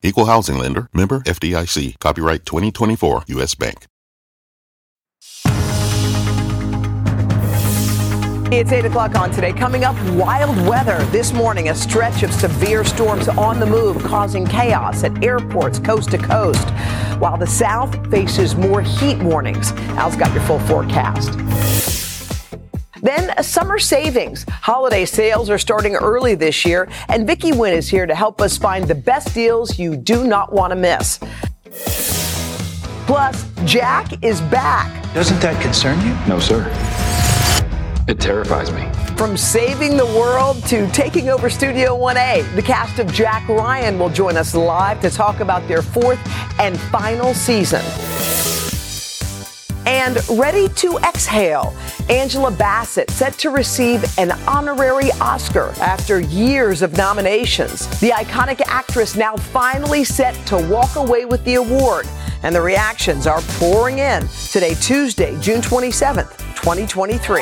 Equal Housing Lender. Member FDIC. Copyright 2024 U.S. Bank. It's 8 o'clock on today. Coming up, wild weather. This morning, a stretch of severe storms on the move, causing chaos at airports coast to coast, while the South faces more heat warnings. Al's got your full forecast. Then summer savings. Holiday sales are starting early this year, and Vicki Nguyen is here to help us find the best deals you do not want to miss. Plus, Jack is back. Doesn't that concern you? No, sir. It terrifies me. From saving the world to taking over Studio 1A, the cast of Jack Ryan will join us live to talk about their fourth and final season. And ready to exhale, Angela Bassett set to receive an honorary Oscar after years of nominations. The iconic actress now finally set to walk away with the award, and the reactions are pouring in. Today, Tuesday, June 27th, 2023.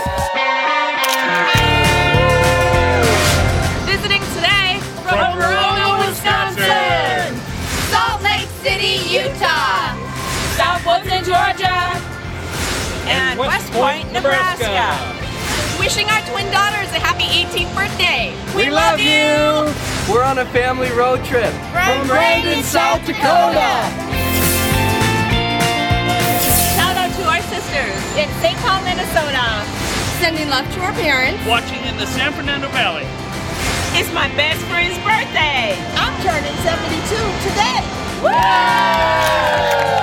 Visiting today from Corona, Wisconsin, Salt Lake City, Utah, Southwoodland, Georgia, and West Point, Nebraska. Wishing our twin daughters a happy 18th birthday. We love you. We're on a family road trip from Brandon, South Dakota. Shout out to our sisters in St. Paul, Minnesota. Sending love to our parents. Watching in the San Fernando Valley. It's my best friend's birthday. I'm turning 72 today. Woo!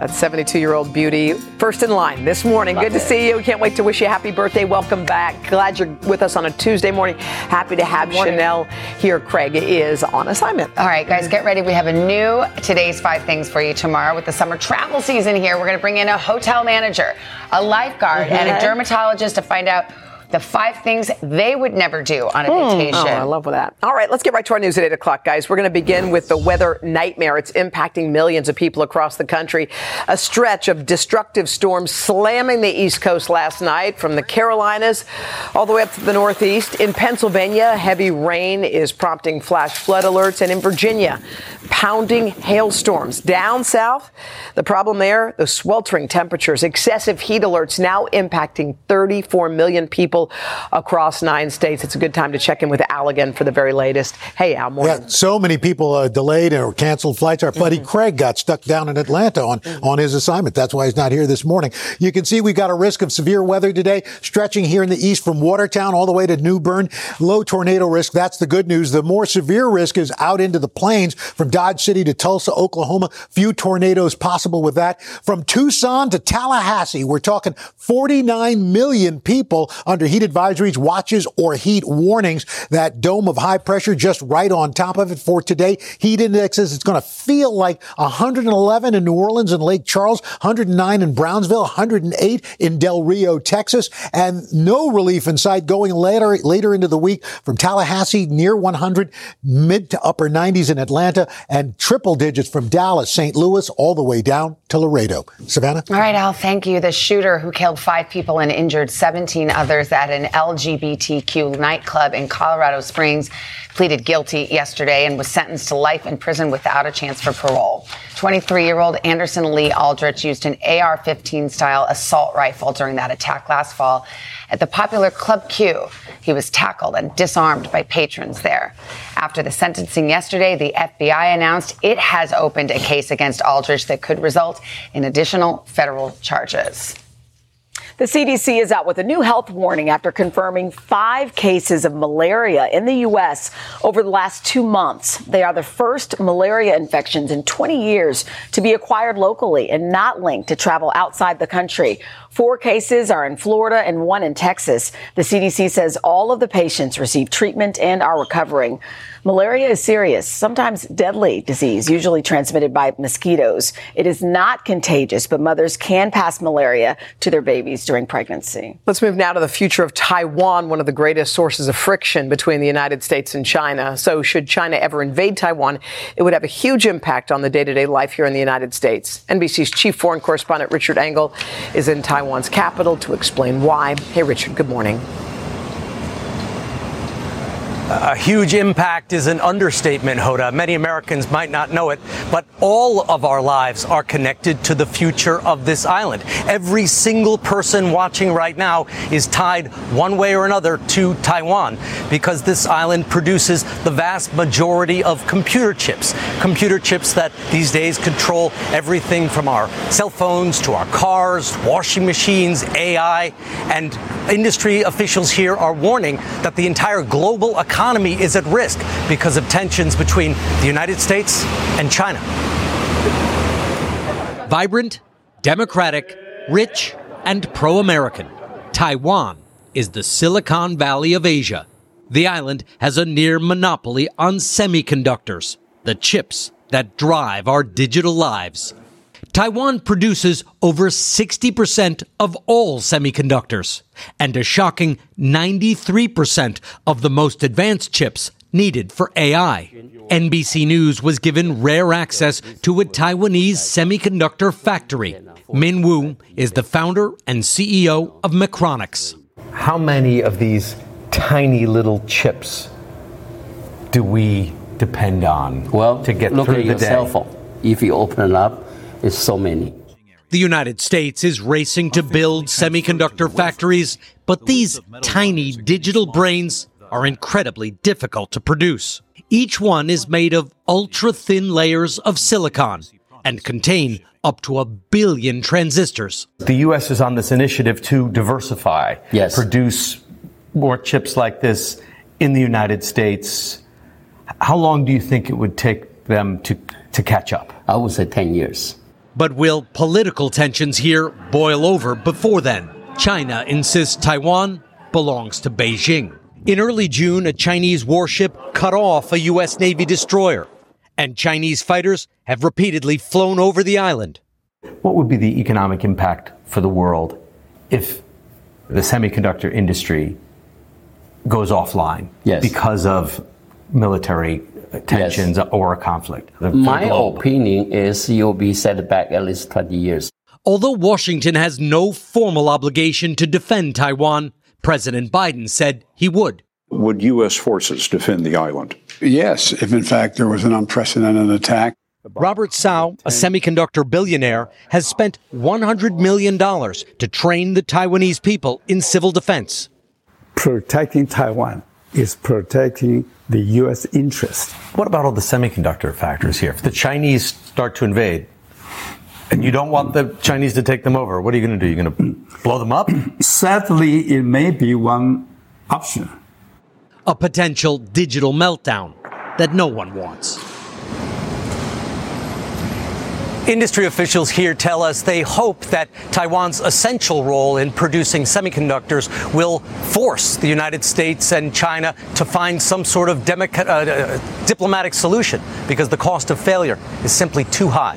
That's 72-year-old beauty, first in line this morning. Good to see you. Can't wait to wish you a happy birthday. Welcome back. Glad you're with us on a Tuesday morning. Happy to have Chanel here. Craig is on assignment. All right, guys, get ready. We have a new Today's 5 Things for you tomorrow. With the summer travel season here, we're going to bring in a hotel manager, a lifeguard, and a dermatologist to find out the 5 things they would never do on a vacation. Oh, I love that. All right, let's get right to our news at 8 o'clock, guys. We're going to begin with the weather nightmare. It's impacting millions of people across the country. A stretch of destructive storms slamming the East Coast last night from the Carolinas all the way up to the Northeast. In Pennsylvania, heavy rain is prompting flash flood alerts. And in Virginia, pounding hailstorms. Down south, the problem there, the sweltering temperatures, excessive heat alerts now impacting 34 million people across 9 states. It's a good time to check in with Al again for the very latest. Hey, Al, morning. Yeah, so many people delayed or canceled flights. Our buddy Craig got stuck down in Atlanta on his assignment. That's why he's not here this morning. You can see we've got a risk of severe weather today, stretching here in the east from Watertown all the way to New Bern. Low tornado risk. That's the good news. The more severe risk is out into the plains from Dodge City to Tulsa, Oklahoma. Few tornadoes possible with that. From Tucson to Tallahassee, we're talking 49 million people under heat advisories, watches, or heat warnings. That dome of high pressure just right on top of it for today. Heat indexes, it's going to feel like 111 in New Orleans and Lake Charles, 109 in Brownsville, 108 in Del Rio, Texas, and no relief in sight going later into the week from Tallahassee, near 100, mid to upper 90s in Atlanta, and triple digits from Dallas, St. Louis, all the way down to Laredo. Savannah? All right, Al, thank you. The shooter who killed 5 people and injured 17 others at an LGBTQ nightclub in Colorado Springs pleaded guilty yesterday and was sentenced to life in prison without a chance for parole. 23-year-old Anderson Lee Aldrich used an AR-15 style assault rifle during that attack last fall at the popular Club Q. He was tackled and disarmed by patrons there. After the sentencing yesterday, the FBI announced it has opened a case against Aldrich that could result in additional federal charges. The CDC is out with a new health warning after confirming 5 cases of malaria in the U.S. over the last 2 months. They are the first malaria infections in 20 years to be acquired locally and not linked to travel outside the country. 4 cases are in Florida and 1 in Texas. The CDC says all of the patients received treatment and are recovering. Malaria is serious, sometimes deadly disease, usually transmitted by mosquitoes. It is not contagious, but mothers can pass malaria to their babies during pregnancy. Let's move now to the future of Taiwan, one of the greatest sources of friction between the United States and China. So should China ever invade Taiwan, it would have a huge impact on the day-to-day life here in the United States. NBC's chief foreign correspondent Richard Engel is in Taiwan's capital to explain why. Hey, Richard, good morning. A huge impact is an understatement, Hoda. Many Americans might not know it, but all of our lives are connected to the future of this island. Every single person watching right now is tied one way or another to Taiwan because this island produces the vast majority of computer chips that these days control everything from our cell phones to our cars, washing machines, AI, and industry officials here are warning that the entire global economy is at risk because of tensions between the United States and China. Vibrant, democratic, rich, and pro-American, Taiwan is the Silicon Valley of Asia. The island has a near monopoly on semiconductors, the chips that drive our digital lives. Taiwan produces over 60% of all semiconductors and a shocking 93% of the most advanced chips needed for AI. NBC News was given rare access to a Taiwanese semiconductor factory. Min Wu is the founder and CEO of Macronix. How many of these tiny little chips do we depend on to get through the day? Well, look at your cell phone. If you open it up, it's so many. The United States is racing to build semiconductor factories, but these tiny digital brains are incredibly difficult to produce. Each one is made of ultra-thin layers of silicon and contain up to 1 billion transistors. The U.S. is on this initiative to diversify, produce more chips like this in the United States. How long do you think it would take them to catch up? I would say 10 years. But will political tensions here boil over before then? China insists Taiwan belongs to Beijing. In early June, a Chinese warship cut off a U.S. Navy destroyer, and Chinese fighters have repeatedly flown over the island. What would be the economic impact for the world if the semiconductor industry goes offline because of military tensions or a conflict? My opinion is you'll be set back at least 20 years. Although Washington has no formal obligation to defend Taiwan, President Biden said he would. Would U.S. forces defend the island? Yes, if in fact there was an unprecedented attack. Robert Sau, a semiconductor billionaire, has spent $100 million to train the Taiwanese people in civil defense. Protecting Taiwan is protecting the U.S. interest. What about all the semiconductor factories here? If the Chinese start to invade, and you don't want the Chinese to take them over, what are you going to do? You're going to blow them up? Sadly, it may be one option. A potential digital meltdown that no one wants. Industry officials here tell us they hope that Taiwan's essential role in producing semiconductors will force the United States and China to find some sort of diplomatic solution because the cost of failure is simply too high.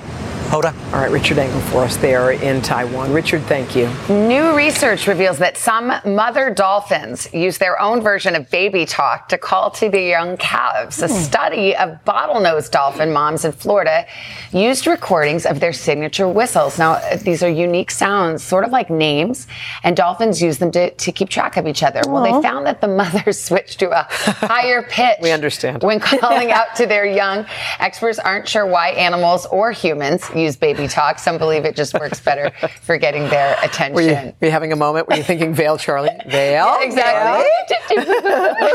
Hoda? All right, Richard Engel for us there in Taiwan. Richard, thank you. New research reveals that some mother dolphins use their own version of baby talk to call to their young calves. A study of bottlenose dolphin moms in Florida used recordings of their signature whistles. Now, these are unique sounds, sort of like names, and dolphins use them to keep track of each other. Aww. Well, they found that the mothers switch to a higher pitch we understand. When calling out to their young. Experts aren't sure why animals or humans use baby talk. Some believe it just works better for getting their attention. Were you having a moment? Were you thinking Vail, Charlie? Vail? Yeah, exactly.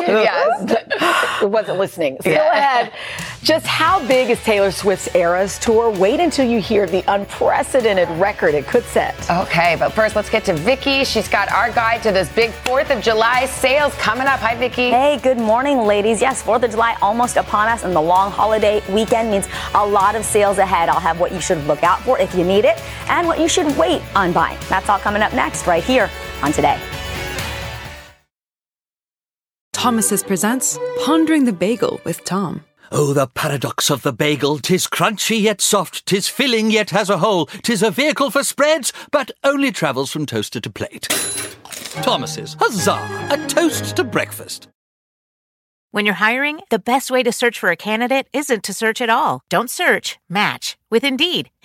Yes. It wasn't listening. So go ahead. Just how big is Taylor Swift's Eras tour? Wait until you hear the unprecedented record it could set. Okay, but first let's get to Vicky. She's got our guide to those big 4th of July sales coming up. Hi, Vicky. Hey, good morning, ladies. Yes, 4th of July almost upon us, and the long holiday weekend means a lot of sales ahead. I'll have what you should look out for if you need it and what you should wait on buying. That's all coming up next right here on Today. Thomas's presents Pondering the Bagel with Tom. Oh, the paradox of the bagel. 'Tis crunchy yet soft, 'tis filling yet has a hole. 'Tis a vehicle for spreads, but only travels from toaster to plate. Thomas's, huzzah, a toast to breakfast. When you're hiring, the best way to search for a candidate isn't to search at all. Don't search, match with Indeed.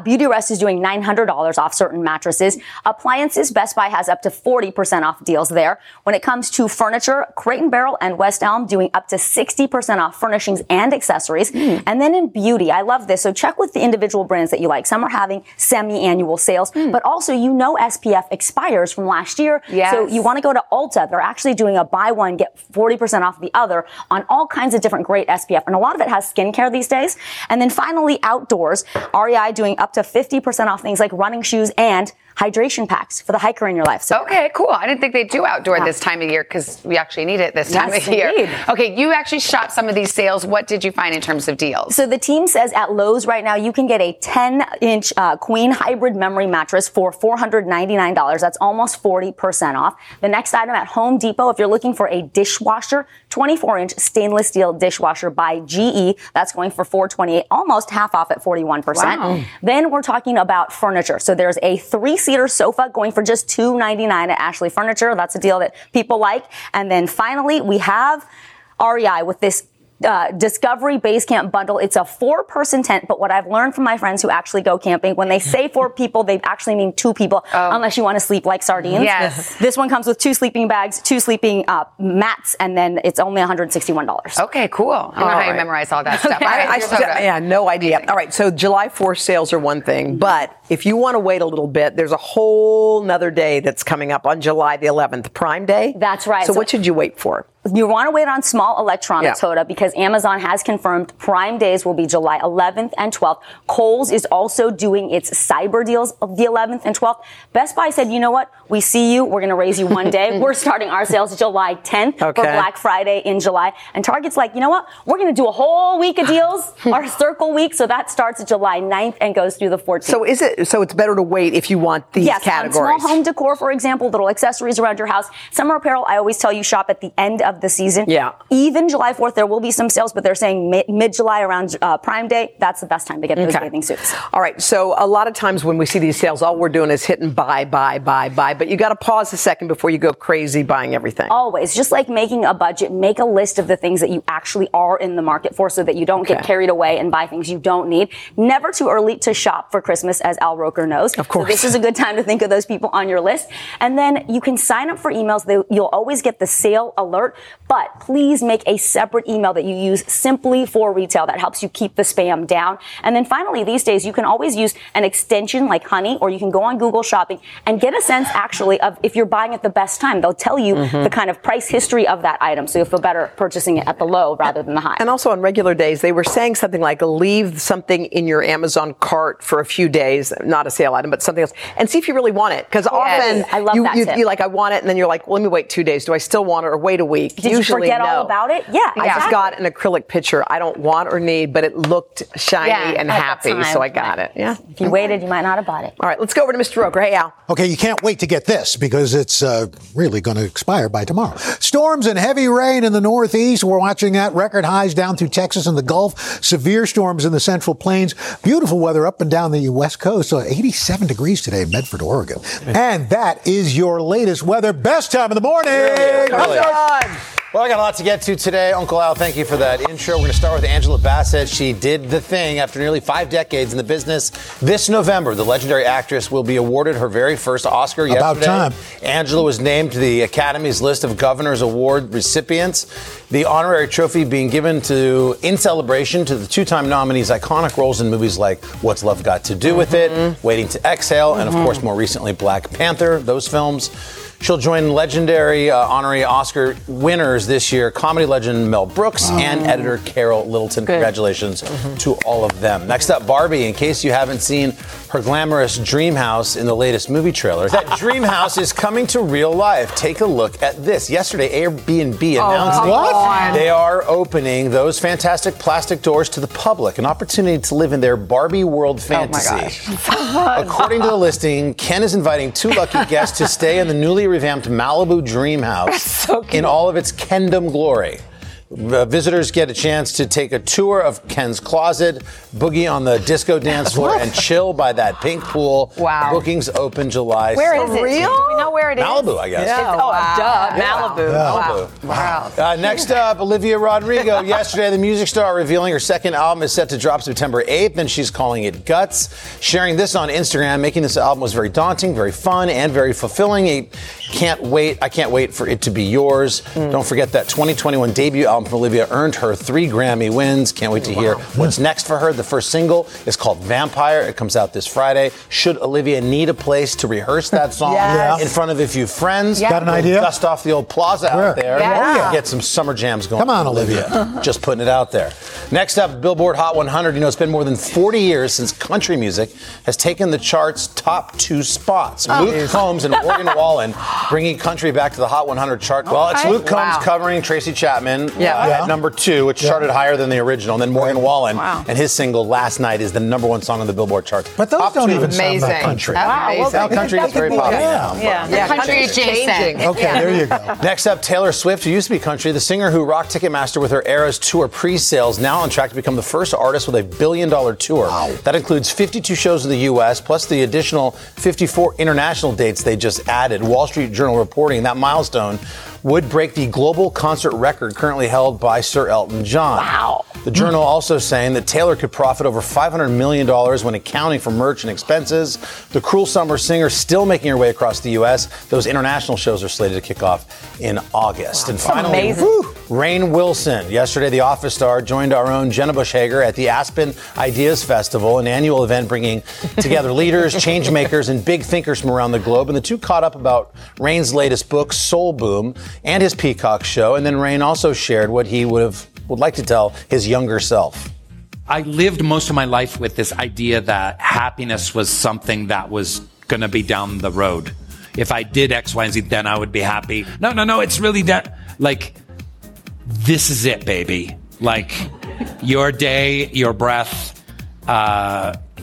Beautyrest is doing $900 off certain mattresses. Appliances, Best Buy has up to 40% off deals there. When it comes to furniture, Crate and Barrel and West Elm doing up to 60% off furnishings and accessories. And then in beauty, I love this. So check with the individual brands that you like. Some are having semi-annual sales, but also, you know, SPF expires from last year. Yes. So you want to go to Ulta. They're actually doing a buy one, get 40% off the other on all kinds of different great SPF. And a lot of it has skincare these days. And then finally, outdoors, REI doing up to 50% off things like running shoes and hydration packs for the hiker in your life. So okay, cool. I didn't think they do outdoor this time of year because we actually need it this time of year. Indeed. Okay, you actually shot some of these sales. What did you find in terms of deals? So the team says at Lowe's right now you can get a 10-inch queen hybrid memory mattress for $499. That's almost 40% off. The next item at Home Depot, if you're looking for a dishwasher, 24-inch stainless steel dishwasher by GE. That's going for $428, almost half off at 41%. Wow. Then we're talking about furniture. So there's a three-seater sofa going for just $299 at Ashley Furniture. That's a deal that people like. And then finally, we have REI with this Discovery Base Camp bundle. It's a four-person tent, but what I've learned from my friends who actually go camping, when they say four people, they actually mean two people, unless you want to sleep like sardines. Yes. This one comes with two sleeping bags, two sleeping mats, and then it's only $161. Okay, cool. I don't know how you memorize all that stuff. Okay. No idea. All right, so July 4th sales are one thing, but if you want to wait a little bit, there's a whole nother day that's coming up on July the 11th, Prime Day. That's right. So what should you wait for? You want to wait on small electronics, Hoda, because Amazon has confirmed Prime Days will be July 11th and 12th. Kohl's is also doing its cyber deals of the 11th and 12th. Best Buy said, you know what? We see you. We're going to raise you one day. We're starting our sales July 10th for Black Friday in July. And Target's like, you know what? We're going to do a whole week of deals, our circle week. So that starts July 9th and goes through the 14th. So it's better to wait if you want these categories? Yes, small home decor, for example, little accessories around your house. Summer apparel, I always tell you, shop at the end of the season. Yeah. Even July 4th, there will be some sales, but they're saying mid-July around Prime Day, that's the best time to get those bathing suits. All right. So a lot of times when we see these sales, all we're doing is hitting buy. But you got to pause a second before you go crazy buying everything. Always. Just like making a budget, make a list of the things that you actually are in the market for so that you don't get carried away and buy things you don't need. Never too early to shop for Christmas, as Al Roker knows. Of course. So this is a good time to think of those people on your list. And then you can sign up for emails. You'll always get the sale alert. But please make a separate email that you use simply for retail. That helps you keep the spam down. And then finally, these days, you can always use an extension like Honey, or you can go on Google Shopping and get a sense, actually, of if you're buying at the best time. They'll tell you the kind of price history of that item, so you'll feel better purchasing it at the low rather than the high. And also on regular days, they were saying something like, leave something in your Amazon cart for a few days, not a sale item, but something else, and see if you really want it. Because often I love you, that tip. You're like, I want it, and then you're like, well, let me wait 2 days. Do I still want it, or wait a week? week. Did you forget all about it? Yeah. I just got an acrylic pitcher I don't want or need, but it looked shiny and happy, so I got it. Yeah. If you waited, you might not have bought it. All right, let's go over to Mr. Roker. Hey, Al. Okay, you can't wait to get this because it's really going to expire by tomorrow. Storms and heavy rain in the Northeast. We're watching that. Record highs down through Texas and the Gulf. Severe storms in the Central Plains. Beautiful weather up and down the West Coast. 87 degrees today in Medford, Oregon. And that is your latest weather. Best time of the morning. Well, I got a lot to get to today. Uncle Al, thank you for that intro. We're going to start with Angela Bassett. She did the thing after nearly 5 decades in the business. This November, the legendary actress will be awarded her very first Oscar yesterday. About time. Angela was named to the Academy's list of Governor's Award recipients. The honorary trophy being given in celebration to the two-time nominee's iconic roles in movies like What's Love Got to Do with It, Waiting to Exhale, and of course, more recently, Black Panther, those films. She'll join legendary honorary Oscar winners this year, comedy legend Mel Brooks and editor Carol Littleton. Good. Congratulations to all of them. Next up, Barbie. In case you haven't seen her glamorous dream house in the latest movie trailer, that dream house is coming to real life. Take a look at this. Yesterday, Airbnb announced they are opening those fantastic plastic doors to the public, an opportunity to live in their Barbie world fantasy. Oh my gosh. According to the listing, Ken is inviting 2 lucky guests to stay in the newly revamped Malibu dream house in all of its Kendom glory. Visitors get a chance to take a tour of Ken's closet, boogie on the disco dance floor, and chill by that pink pool. Wow. Bookings open July 6th. Where is it? Real? Do we know where it is? Malibu, I guess. Yeah. Malibu. Next up, Olivia Rodrigo. Yesterday, the music star revealing her second album is set to drop September 8th, and she's calling it Guts. Sharing this on Instagram, making this album was very daunting, very fun, and very fulfilling. I can't wait for it to be yours. Don't forget that 2021 debut album from Olivia earned her 3 Grammy wins. Can't wait to hear what's next for her. The first single is called Vampire. It comes out this Friday. Should Olivia need a place to rehearse that song in front of a few friends? Got an idea? Dust off the old plaza out there. Yeah. Get some summer jams going. Come on, Olivia. Just putting it out there. Next up, Billboard Hot 100. You know, it's been more than 40 years since country music has taken the chart's top 2 spots. Luke Combs and Morgan Wallen bringing country back to the Hot 100 chart. Well, it's Luke Combs covering Tracy Chapman. At number 2, which charted higher than the original. And then Morgan Wallen and his single Last Night is the number 1 song on the Billboard charts. But those don't even sound like country. Well, country is very popular. Country is changing. There you go. Next up, Taylor Swift, who used to be country. The singer who rocked Ticketmaster with her Eras tour pre-sales, now on track to become the first artist with a billion-dollar tour. Wow. That includes 52 shows in the U.S., plus the additional 54 international dates they just added. Wall Street Journal reporting that milestone would break the global concert record currently held by Sir Elton John. Wow. The Journal also saying that Taylor could profit over $500 million when accounting for merch and expenses. The Cruel Summer singer still making her way across the U.S. Those international shows are slated to kick off in August. Wow, and finally, Rainn Wilson. Yesterday, the Office star joined our own Jenna Bush Hager at the Aspen Ideas Festival, an annual event bringing together leaders, change makers, and big thinkers from around the globe. And the two caught up about Rainn's latest book, Soul Boom, and his Peacock show. And then Rainn also shared what he would like to tell his younger self. I lived most of my life with this idea that happiness was something that was going to be down the road. If I did X, Y, and Z, then I would be happy. No, it's really that. Like, this is it, baby. Like, your day, your breath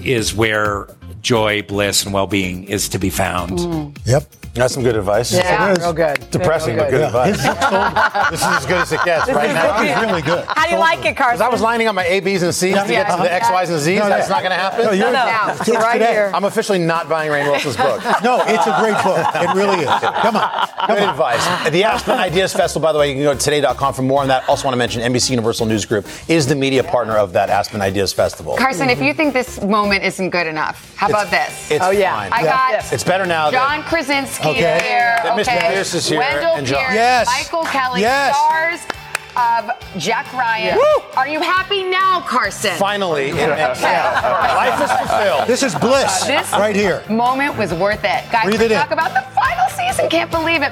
is where joy, bliss, and well-being is to be found. Yep. That's some good advice. Yeah, real good. Depressing, but good advice. This is as good as it gets right now. This is really good. How do you like it, Carson? Because I was lining up my A, B's, and C's to get to the X, Y's, and Z's. That's not going to happen? No. Right here. I'm officially not buying Rainn Wilson's book. No, it's a great book. It really is. Come on. Good advice. The Aspen Ideas Festival, by the way, you can go to today.com for more on that. Also want to mention NBC Universal News Group is the media partner of that Aspen Ideas Festival. Carson, if you think this moment isn't good enough, how about this? It's fine. I got it's better now. John Krasinski. Okay. Here. Okay. Mr. Pierce is here. Wendell Pierce, Michael Kelly, stars of Jack Ryan. Woo! Are you happy now, Carson? Finally. Life is fulfilled. This is bliss. This right here. Moment was worth it. Guys, we talk about the final season. Can't believe it.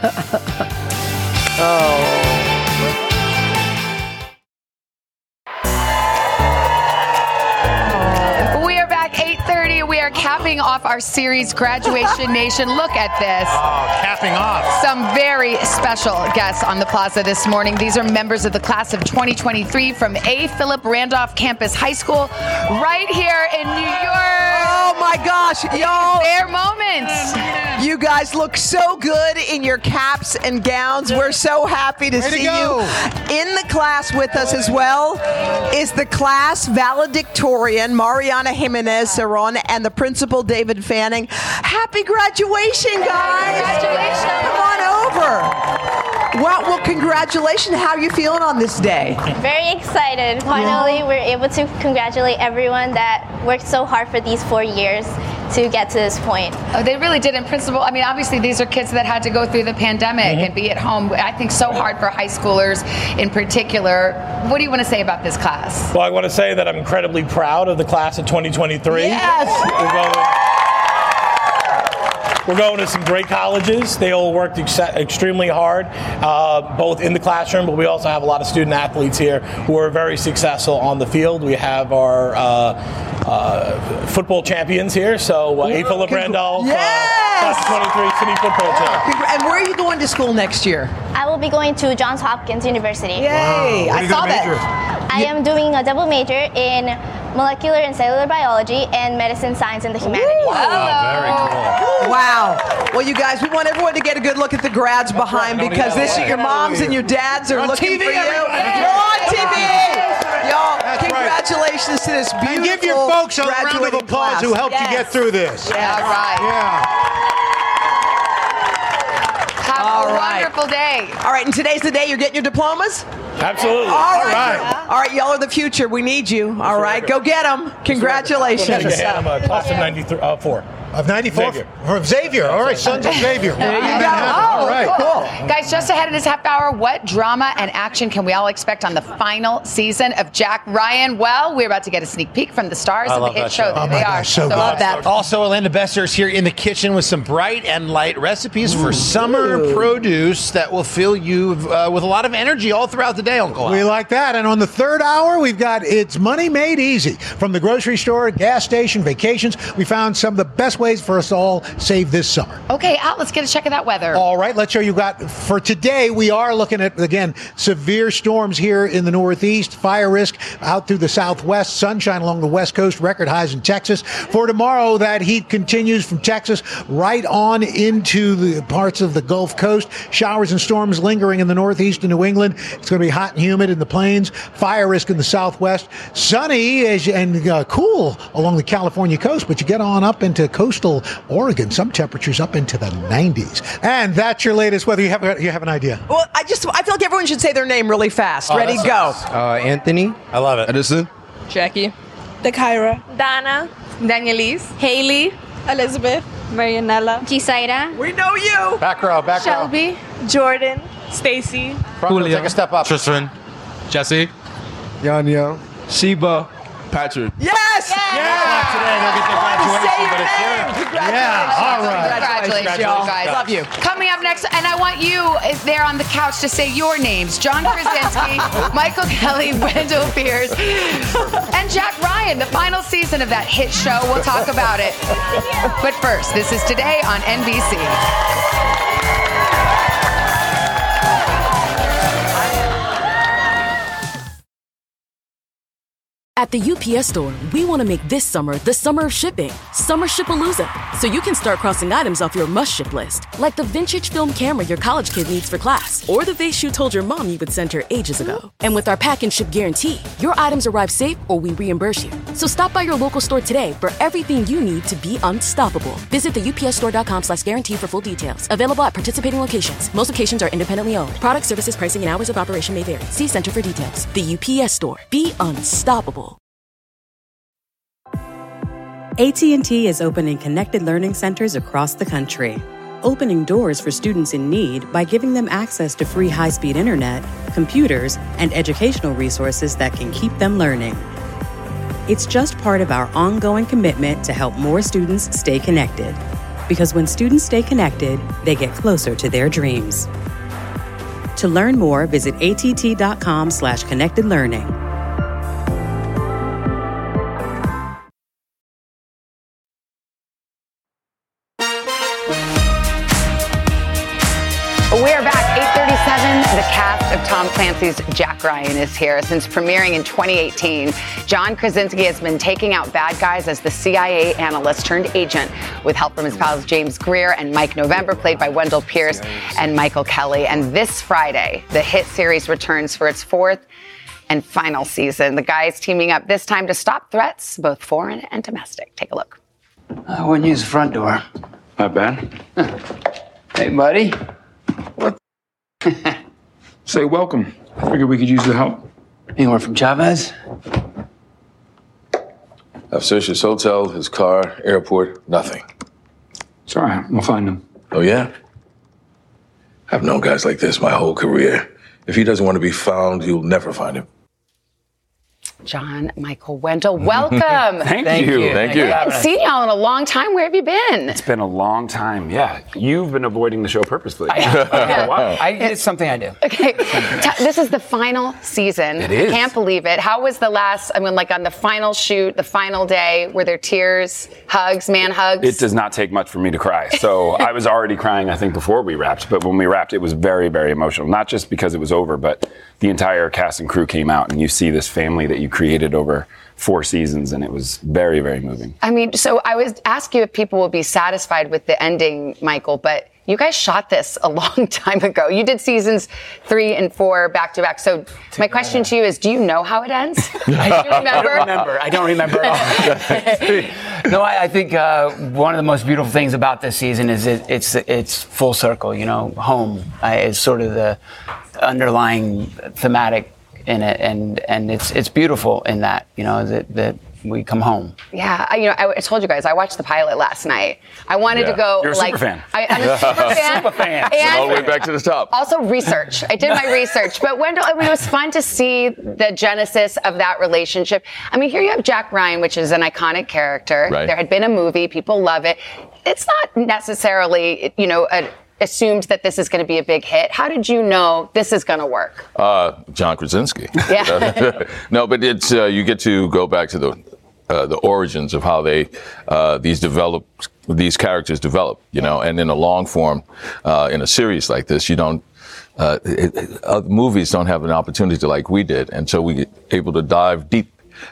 We are back, 8:30. We are capping off our series, Graduation Nation. Look at this. Oh, capping off. Some very special guests on the plaza this morning. These are members of the class of 2023 from A. Philip Randolph Campus High School right here in New York. Oh, my gosh, y'all. Their moments. You guys look so good in your caps and gowns. We're so happy to see you. In the class with us as well is the class valedictorian, Mariana Jimenez Cerron, and the principal, David Fanning. Happy graduation, guys. Come on over. Well, congratulations. How are you feeling on this day? Very excited. Finally, we're able to congratulate everyone that worked so hard for these 4 years to get to this point. Oh, they really did. And principal, I mean, obviously, these are kids that had to go through the pandemic and be at home. I think so hard for high schoolers in particular. What do you want to say about this class? Well, I want to say that I'm incredibly proud of the class of 2023. Yes! We're going to some great colleges. They all worked extremely hard, both in the classroom, but we also have a lot of student athletes here who are very successful on the field. We have our football champions here, so A. Philip Randolph, class 23 city football team. And where are you going to school next year? I will be going to Johns Hopkins University. Yay! Wow. I saw that. I am doing a double major in molecular and cellular biology and medicine, science, and the humanities. Wow, very cool. Wow. Well, you guys, we want everyone to get a good look at the grads behind because this year your moms and your dads are looking for you. You're on TV. Y'all, congratulations to this beautiful and give your folks a round of applause who helped you get through this. Yeah, right. Yeah. Wonderful day. All right, and today's the day you're getting your diplomas? Absolutely. All right. All right, y'all are the future. We need you. All right, go get them. Congratulations. I'm a class of 94. Of 94? Xavier. All right, sons of Xavier. There you go. All right, cool. Guys, just ahead of this half hour, what drama and action can we all expect on the final season of Jack Ryan? Well, we're about to get a sneak peek from the stars of the hit show. I love that. Also, Elena Besser is here in the kitchen with some bright and light recipes for summer produce that will fill you with a lot of energy all throughout the day, Uncle Al. We like that. And on the third hour, we've got It's Money Made Easy. From the grocery store, gas station, vacations, we found some of the best ways for us all save this summer. Okay, Al, let's get a check of that weather. All right, let's show you got for today. We are looking at, again, severe storms here in the Northeast, fire risk out through the Southwest, sunshine along the West Coast, record highs in Texas. For tomorrow, that heat continues from Texas right on into the parts of the Gulf Coast. Showers and storms lingering in the Northeast and New England. It's going to be hot and humid in the plains, fire risk in the Southwest, sunny and cool along the California coast, but you get on up into coastal Oregon, some temperatures up into the 90s. And that's your latest weather. You have an idea. Well, I feel like everyone should say their name really fast. Ready, go. Anthony. I love it. Edison. Jackie. Dakaira. Donna. Danielise. Haley. Elizabeth. Marianella. Gisaira. We know you. Back row. Shelby. Jordan. Stacy. Julio. Take a step up. Tristan. Jesse. Yanyo. Sheba. Patrick. Yes! Yeah! Today they'll get their graduation, but it's here. Congratulations. All right. Congratulations, y'all. Guys. Love you. Coming up next, and I want you there on the couch to say your names. John Krasinski, Michael Kelly, Wendell Pierce, and Jack Ryan, the final season of that hit show. We'll talk about it. But first, this is Today on NBC. At the UPS Store, we want to make this summer the summer of shipping. Summer Ship-a-Palooza. So you can start crossing items off your must-ship list, like the vintage film camera your college kid needs for class, or the vase you told your mom you would send her ages ago. And with our pack and ship guarantee, your items arrive safe or we reimburse you. So stop by your local store today for everything you need to be unstoppable. Visit theupsstore.com/guarantee for full details. Available at participating locations. Most locations are independently owned. Product, services, pricing, and hours of operation may vary. See Center for details. The UPS Store. Be unstoppable. AT&T is opening connected learning centers across the country, opening doors for students in need by giving them access to free high-speed internet, computers, and educational resources that can keep them learning. It's just part of our ongoing commitment to help more students stay connected, because when students stay connected, they get closer to their dreams. To learn more, visit att.com/connected learning. The cast of Tom Clancy's Jack Ryan is here. Since premiering in 2018, John Krasinski has been taking out bad guys as the CIA analyst turned agent with help from his pals James Greer and Mike November, played by Wendell Pierce and Michael Kelly. And this Friday, the hit series returns for its fourth and final season. The guys teaming up this time to stop threats, both foreign and domestic. Take a look. I wouldn't use the front door. Not bad. Hey, buddy. What? Say welcome. I figured we could use the help. Anyone from Chavez? I've searched his hotel, his car, airport, nothing. It's all right. We'll find him. Oh, yeah? I've known guys like this my whole career. If he doesn't want to be found, you'll never find him. John Michael Wendell, welcome. Thank you. Thank you. I haven't seen y'all in a long time. Where have you been? It's been a long time, yeah. You've been avoiding the show purposefully. It's something I do. Okay. This is the final season. It is. I can't believe it. How was the last, on the final shoot, the final day, were there tears, hugs, man hugs? It does not take much for me to cry. So I was already crying, I think, before we wrapped. But when we wrapped, it was very, very emotional. Not just because it was over, but the entire cast and crew came out, and you see this family that you created over 4 seasons, and it was very, very moving. So I was asking you if people will be satisfied with the ending, Michael, but you guys shot this a long time ago. You did seasons 3 and 4 back to back. So my question to you is, do you know how it ends? I don't remember at all. No, I think one of the most beautiful things about this season is it's full circle, home is sort of the underlying thematic in it, and it's beautiful in that, that we come home. Yeah, I told you guys, I watched the pilot last night. I wanted to go. You're a super fan. I'm a super fan. And all the way back to the top. Also research. I did my research. But Wendell, it was fun to see the genesis of that relationship. Here you have Jack Ryan, which is an iconic character. Right. There had been a movie. People love it. It's not necessarily, assumed that this is going to be a big hit. How did you know this is going to work? John Krasinski. Yeah. No, but it's you get to go back to the origins of how they these characters develop. And in a long form, in a series like this, you don't. Movies don't have an opportunity like we did, and so we get able to dive deep.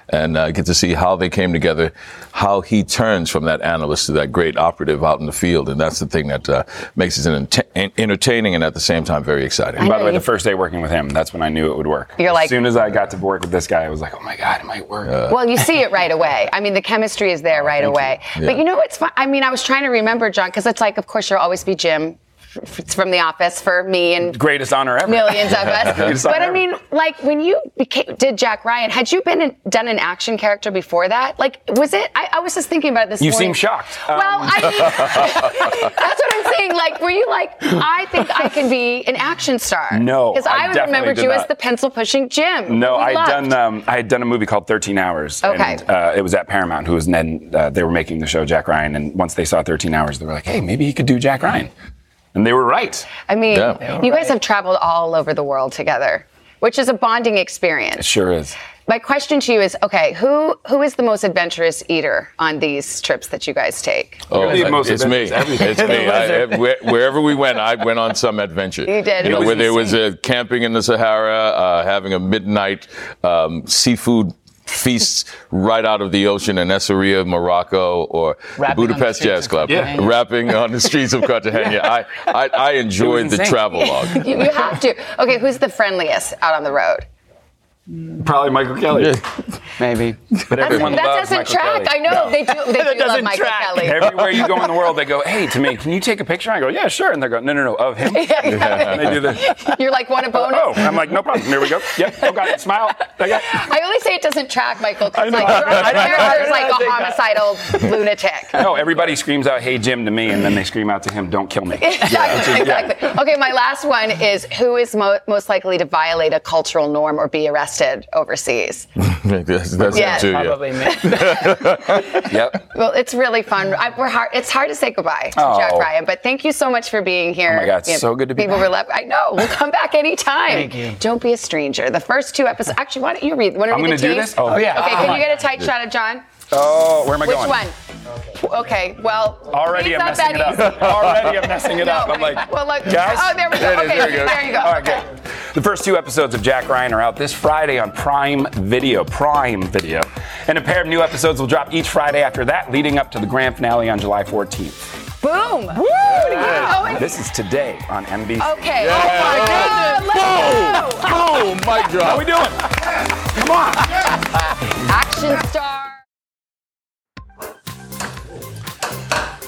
And get to see how they came together, how he turns from that analyst to that great operative out in the field. And that's the thing that makes it entertaining and at the same time very exciting. And by the way, the first day working with him, that's when I knew it would work. As soon as I got to work with this guy, I was like, oh, my God, it might work. Well, you see it right away. The chemistry is there right away. Yeah. But it's fun. I was trying to remember, John, because it's like, of course, you'll always be Jim. It's from The Office for me and greatest honor ever. Millions of us. But when you did Jack Ryan, had you been done an action character before that? Was it? I was just thinking about it this morning. You seem shocked. Well, that's what I'm saying. Were you I think I can be an action star? No, because I remembered you as the pencil pushing Jim. No, I had done a movie called 13 Hours. Okay, and, it was at Paramount, who was then they were making the show Jack Ryan, and once they saw 13 Hours, they were like, hey, maybe he could do Jack Ryan. And they were right. You guys have traveled all over the world together, which is a bonding experience. It sure is. My question to you is, okay, who is the most adventurous eater on these trips that you guys take? Oh, it's me. It's me. Wherever we went, I went on some adventure. You did. Whether it was camping in the Sahara, having a midnight seafood feasts right out of the ocean in Essaouira, Morocco, or rapping the Budapest Jazz Club. Yeah. Rapping on the streets of Cartagena. Yeah. I enjoyed the travel log. You have to. Okay, who's the friendliest out on the road? Probably Michael Kelly. Yeah. Maybe. But everyone loves Michael Kelly. I know they do love Michael Kelly. Everywhere you go in the world, they go, hey, to me, can you take a picture? I go, yeah, sure. And they go, no, of him. Yeah. And they do that. You're like, want a bonus? Oh, I'm like, no problem. Here we go. Yep. Oh, God, smile. I only say it doesn't track, Michael, because there's like a homicidal lunatic. No, everybody screams out, hey, Jim, to me, and then they scream out to him, don't kill me. Exactly. Okay, my last one is, who is most likely to violate a cultural norm or be arrested? Overseas. That's too, probably me. Yep. Well, it's really fun. It's hard to say goodbye to Jack Ryan, but thank you so much for being here. Oh my God, it's so good to be back. I know. We'll come back anytime. Thank you. Don't be a stranger. The first 2 episodes. Actually, why don't you read? I'm going to do this? Oh, yeah. Okay, can you get a tight shot of John? Oh, where am I going? Which one? Okay, well. Already I'm messing it up. Already I'm messing it up. I'm like, well, look, guys. Oh, there we go. Okay, there you go. All right, good. The first two episodes of Jack Ryan are out this Friday on Prime Video. And a pair of new episodes will drop each Friday after that, leading up to the grand finale on July 14th. Boom! Woo! Yeah. This is today on NBC. Okay. Yeah. Oh my goodness! Boom! Boom! Mic drop. How we doing? Come on! Action star.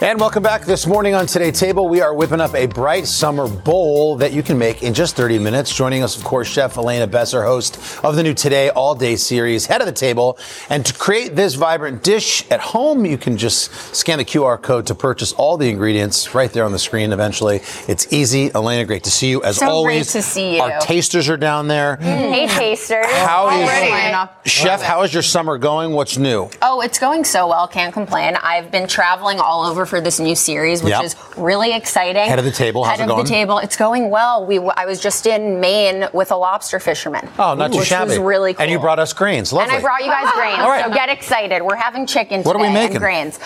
And welcome back. This morning on Today Table, we are whipping up a bright summer bowl that you can make in just 30 minutes. Joining us, of course, Chef Elena Besser, host of the new Today All Day series, Head of the Table. And to create this vibrant dish at home, you can just scan the QR code to purchase all the ingredients right there on the screen eventually. It's easy. Elena, great to see you as always. Great to see you. Our tasters are down there. Hey, tasters. Chef, how is your summer going? What's new? Oh, it's going so well. Can't complain. I've been traveling all over for this new series, which is really exciting. Head of the Table, how's it going? Head of the Table, it's going well. I was just in Maine with a lobster fisherman. Oh, not too shabby. Which was really cool. And you brought us grains, lovely. And I brought you guys grains, right. So get excited. We're having chicken today. What are we making? Grains.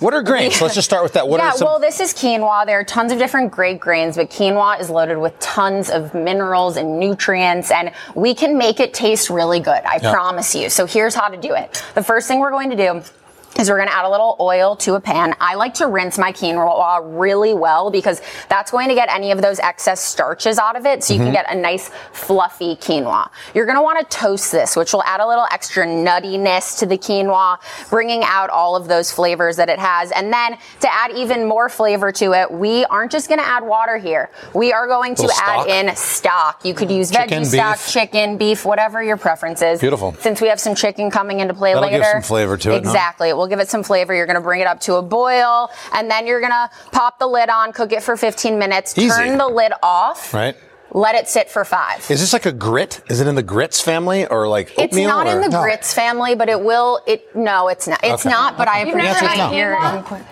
What are grains? Let's just start with that. Well, this is quinoa. There are tons of different great grains, but quinoa is loaded with tons of minerals and nutrients, and we can make it taste really good, I promise you. So here's how to do it. The first thing we're going to do is we're going to add a little oil to a pan. I like to rinse my quinoa really well because that's going to get any of those excess starches out of it, so you can get a nice fluffy quinoa. You're going to want to toast this, which will add a little extra nuttiness to the quinoa, bringing out all of those flavors that it has. And then to add even more flavor to it, we aren't just going to add water here. We are going to add in stock. You could use veggie stock, chicken, beef, whatever your preference is. Beautiful. Since we have some chicken coming into play later. That'll give some flavor to it. Exactly. We'll give it some flavor. You're going to bring it up to a boil, and then you're going to pop the lid on, cook it for 15 minutes, Easy. Turn the lid off. Right. Let it sit for 5. Is this like a grit? Is it in the grits family or like oatmeal? It's not in the grits family, but it will. It's not. But I appreciate hearing.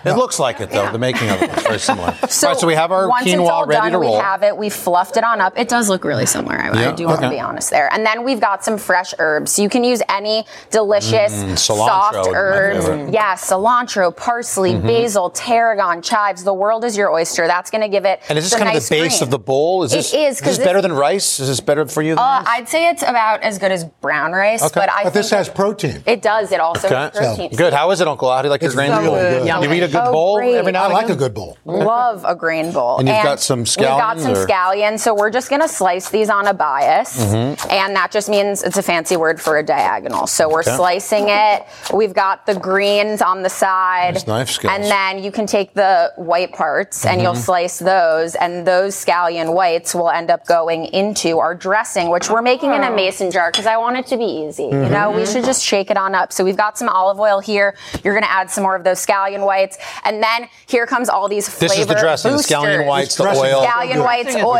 It looks like it though. Yeah. The making of it looks very similar. All right, so we have our quinoa ready to roll. Once it's all done, we have it. We fluffed it on up. It does look really similar. I do want to be honest there. And then we've got some fresh herbs. So you can use any delicious soft herbs. Yeah, cilantro, parsley, basil, tarragon, chives. The world is your oyster. That's going to give it. And is this kind of the base of the bowl? Is this better than rice? Is this better for you than rice? I'd say it's about as good as brown rice. Okay. But this has protein. It does. It also has protein. So. Good. How is it, Uncle Al? Do you like your grain bowl? Do you eat a good bowl every now and then? I like a good bowl. Love a grain bowl. And you've got some scallions? We've got some scallions. So we're just going to slice these on a bias. And that just means it's a fancy word for a diagonal. So we're slicing it. We've got the greens on the side. Nice knife skills. And then you can take the white parts and you'll slice those. And those scallion whites will end up going into our dressing, which we're making in a mason jar because I want it to be easy. You know, we should just shake it on up. So we've got some olive oil here. You're going to add some more of those scallion whites. And then here comes all these flavor boosters. This is the dressing. The scallion whites, the oil.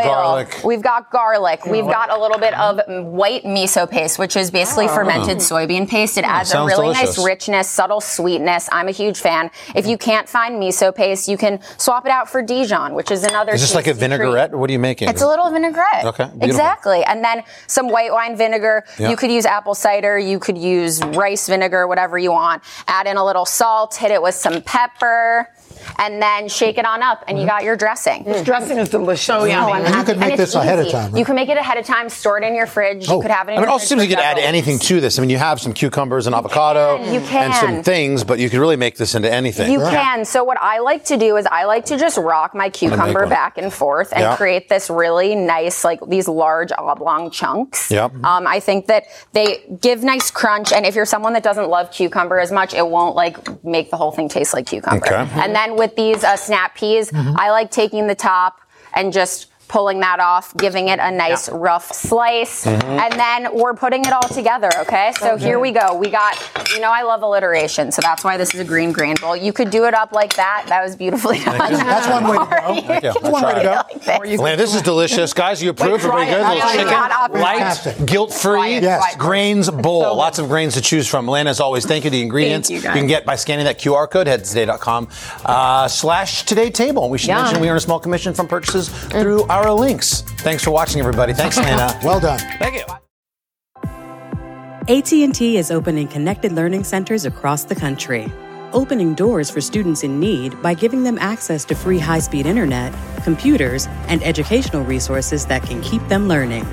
Garlic. We've got garlic. We've got a little bit of white miso paste, which is basically fermented soybean paste. It adds a really nice richness, subtle sweetness. I'm a huge fan. If you can't find miso paste, you can swap it out for Dijon, which is another. Is this like a vinaigrette? Or what are you making? It's a little vinaigrette. Okay. Beautiful. Exactly. And then some white wine vinegar. Yep. You could use apple cider. You could use rice vinegar, whatever you want. Add in a little salt. Hit it with some pepper. And then shake it on up, and you got your dressing. This dressing is delicious. So yummy. You could make this ahead of time. Right? You can make it ahead of time, store it in your fridge. You could have it in your fridge. It all seems like you could add anything to this. I mean, you have some cucumbers and avocado and some things, but you could really make this into anything. You can. So what I like to do is I like to just rock my cucumber back and forth and create this really nice, like these large oblong chunks. I think that they give nice crunch, and if you're someone that doesn't love cucumber as much, it won't like make the whole thing taste like cucumber. Okay. And then with these snap peas, I like taking the top and just pulling that off, giving it a nice rough slice, and then we're putting it all together, okay? So here we go. We got, you know, I love alliteration, so that's why this is a green grain bowl. You could do it up like that. That was beautifully done. That's one way to go. That's one way to go. Like this. Elena, this is delicious. Guys, you approve? Everybody good? Little chicken, light, guilt-free, grains bowl. So lots of grains to choose from. Elena, as always, thank you. The ingredients you can get by scanning that QR code. Head to today.com/todaytable. We should mention we earn a small commission from purchases through our links. Thanks for watching, everybody. Thanks, Hannah. Well done. Thank you. AT&T is opening connected learning centers across the country, opening doors for students in need by giving them access to free high-speed internet, computers, and educational resources that can keep them learning.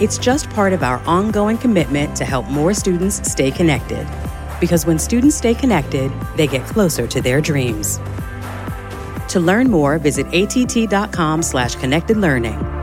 It's just part of our ongoing commitment to help more students stay connected. Because when students stay connected, they get closer to their dreams. To learn more, visit att.com/connectedlearning.